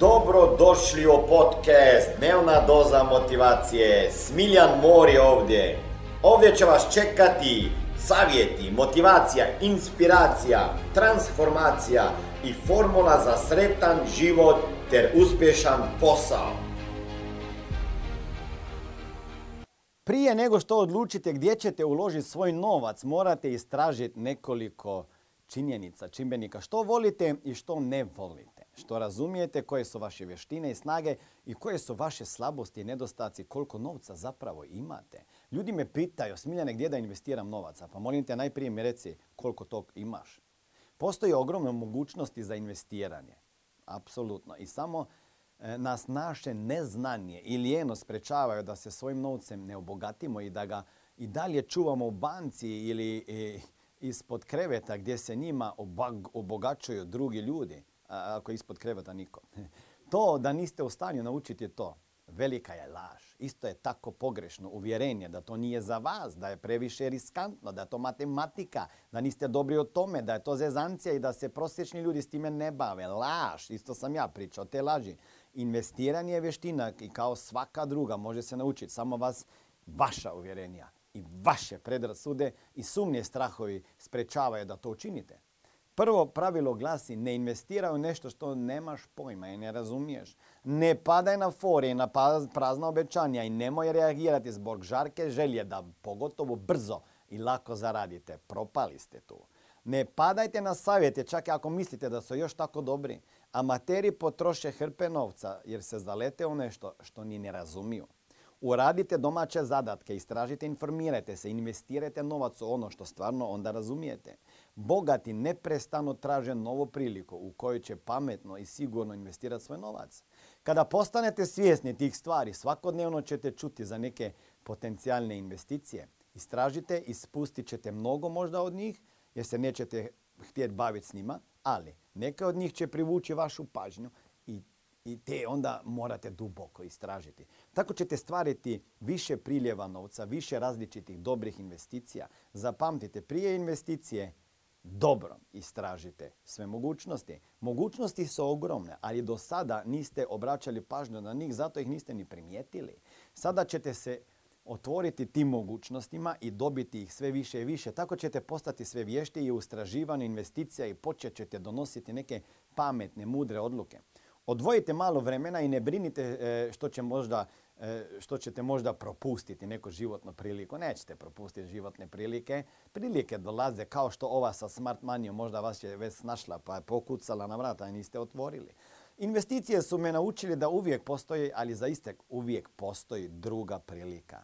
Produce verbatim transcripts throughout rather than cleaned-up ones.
Dobro došli u podcast, dnevna doza motivacije, Smiljan Mori ovdje. Ovdje će vas čekati savjeti, motivacija, inspiracija, transformacija i formula za sretan život ter uspješan posao. Prije nego što odlučite gdje ćete uložiti svoj novac, morate istražiti nekoliko činjenica, čimbenika, što volite i što ne volite, što razumijete, koje su vaše vještine i snage i koje su vaše slabosti i nedostaci, koliko novca zapravo imate. Ljudi me pitaju, Smiljane, gdje da investiram novaca? Pa molim te, najprije mi reci koliko tog imaš. Postoji ogromne mogućnosti za investiranje, apsolutno, i samo nas naše neznanje i lijenost sprečavaju da se svojim novcem ne obogatimo i da ga i dalje čuvamo u banci ili e, ispod kreveta gdje se njima obag, obogaćuju drugi ljudi, a, ako ispod kreveta niko. To da niste u stanju naučiti to, velika je laž. Isto je tako pogrešno uvjerenje da to nije za vas, da je previše riskantno, da je to matematika, da niste dobri o tome, da je to zezancija i da se prosječni ljudi s time ne bave. Laž, isto sam ja pričao, te laži. Investiranje je vještina i kao svaka druga može se naučiti, samo vas, vaša uvjerenja i vaše predrasude i sumnje strahovi sprečavaju da to učinite. Prvo pravilo glasi, ne investiraj u nešto što nemaš pojma i ne razumiješ. Ne padaj na fore i na prazna obećanja i nemoj reagirati zbog žarke želje da pogotovo brzo i lako zaradite. Propali ste tu. Ne padajte na savjete čak i ako mislite da su još tako dobri. Amateri potroše hrpe novca jer se zalete u nešto što ni ne razumiju. Uradite domaće zadatke, istražite, informirajte se, investirajte novac u ono što stvarno onda razumijete. Bogati neprestano traže novu priliku u kojoj će pametno i sigurno investirati svoj novac. Kada postanete svjesni tih stvari, svakodnevno ćete čuti za neke potencijalne investicije. Istražite i spustit ćete mnogo možda od njih jer se nećete htjeti baviti s njima, ali neke od njih će privući vašu pažnju i I te onda morate duboko istražiti. Tako ćete stvariti više priljeva novca, više različitih dobrih investicija. Zapamtite, prije investicije dobro istražite sve mogućnosti. Mogućnosti su ogromne, ali do sada niste obraćali pažnju na njih, zato ih niste ni primijetili. Sada ćete se otvoriti tim mogućnostima i dobiti ih sve više i više. Tako ćete postati sve vještiji u istraživanju investicija i počet ćete donositi neke pametne, mudre odluke. Odvojite malo vremena i ne brinite što, će možda, što ćete možda propustiti neku životnu priliku. Nećete propustiti životne prilike. Prilike dolaze kao što ova sa Smart Moneyom možda vas je već našla pa je pokucala na vrata i niste otvorili. Investicije su me naučili da uvijek postoji, ali zaista uvijek postoji druga prilika.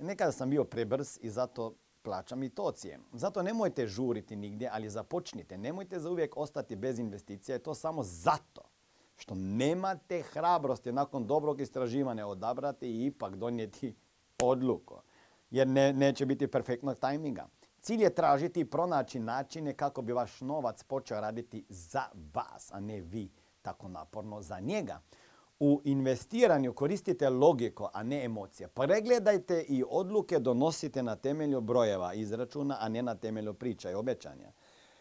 Nekada sam bio prebrz i zato plaćam i to cijem. Zato nemojte žuriti nigdje, ali započnite. Nemojte zauvijek ostati bez investicija. To samo zato što nemate hrabrosti nakon dobrog istraživanja odabrati i ipak donijeti odluku. Jer ne, neće biti perfektnog tajminga. Cilj je tražiti i pronaći načine kako bi vaš novac počeo raditi za vas, a ne vi tako naporno za njega. U investiranju koristite logiku, a ne emocije. Pregledajte i odluke donosite na temelju brojeva izračuna, a ne na temelju priča i obećanja.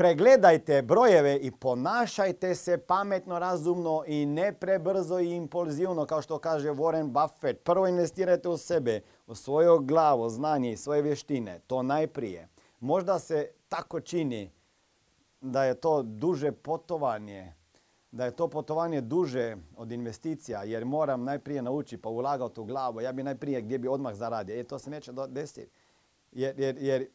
Pregledajte brojeve i ponašajte se pametno, razumno i ne prebrzo i impulzivno, kao što kaže Warren Buffett. Prvo investirajte u sebe, u svoju glavu, znanje i svoje vještine. To najprije. Možda se tako čini da je to duže putovanje, da je to putovanje duže od investicija, jer moram najprije naučiti pa ulagati u glavu. Ja bi najprije gdje bi odmah zaradio. E, to se neće desiti. Jer, jer, jer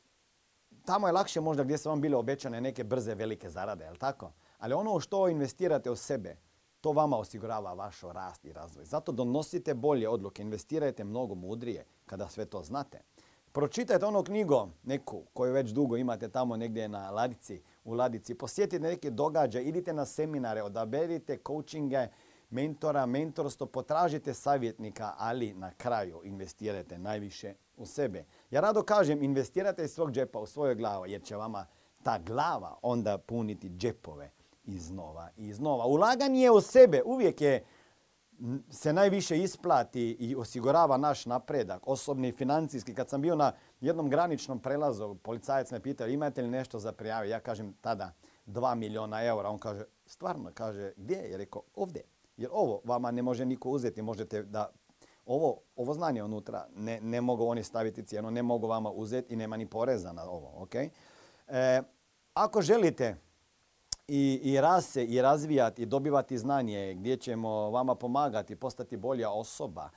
tamo je lakše možda gdje su vam bile obećane neke brze, velike zarade, je li tako? Ali ono što investirate u sebe, to vama osigurava vaš rast i razvoj. Zato donosite bolje odluke, investirajte mnogo mudrije kada sve to znate. Pročitajte onu knjigu, neku koju već dugo imate tamo negdje na ladici, u ladici. Posjetite neke događaje, idite na seminare, odaberite coachinge, mentora, mentorstvo, potražite savjetnika, ali na kraju investirajte najviše u sebe. Ja rado kažem, investirajte iz svog džepa u svoju glavu, jer će vama ta glava onda puniti džepove iznova i iznova. Ulaganje u sebe uvijek je, se najviše isplati i osigurava naš napredak, osobni i financijski. Kad sam bio na jednom graničnom prelazu, policajac me pitao imate li nešto za prijaviti. Ja kažem tada dva miliona eura. On kaže stvarno, kaže gdje? Je rekao ovdje. Jer ovo vama ne može niko uzeti, možete da ovo, ovo znanje unutra ne, ne mogu oni staviti cijenu, ne mogu vama uzeti i nema ni poreza na ovo. Okay? E, ako želite i, i rase i razvijati i dobivati znanje gdje ćemo vama pomagati, postati bolja osoba,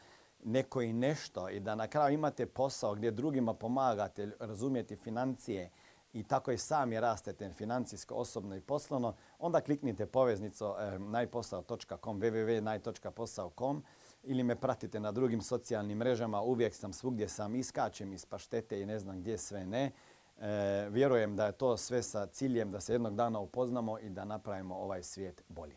neko i nešto i da na kraju imate posao gdje drugima pomagate, razumijete financije i tako i sami rastete financijsko, osobno i poslovno, onda kliknite poveznicu e, najposao točka com, www točka najposao točka com ili me pratite na drugim socijalnim mrežama. Uvijek sam svugdje sam, iskačem iz paštete i ne znam gdje sve ne. E, vjerujem da je to sve sa ciljem da se jednog dana upoznamo i da napravimo ovaj svijet boljim.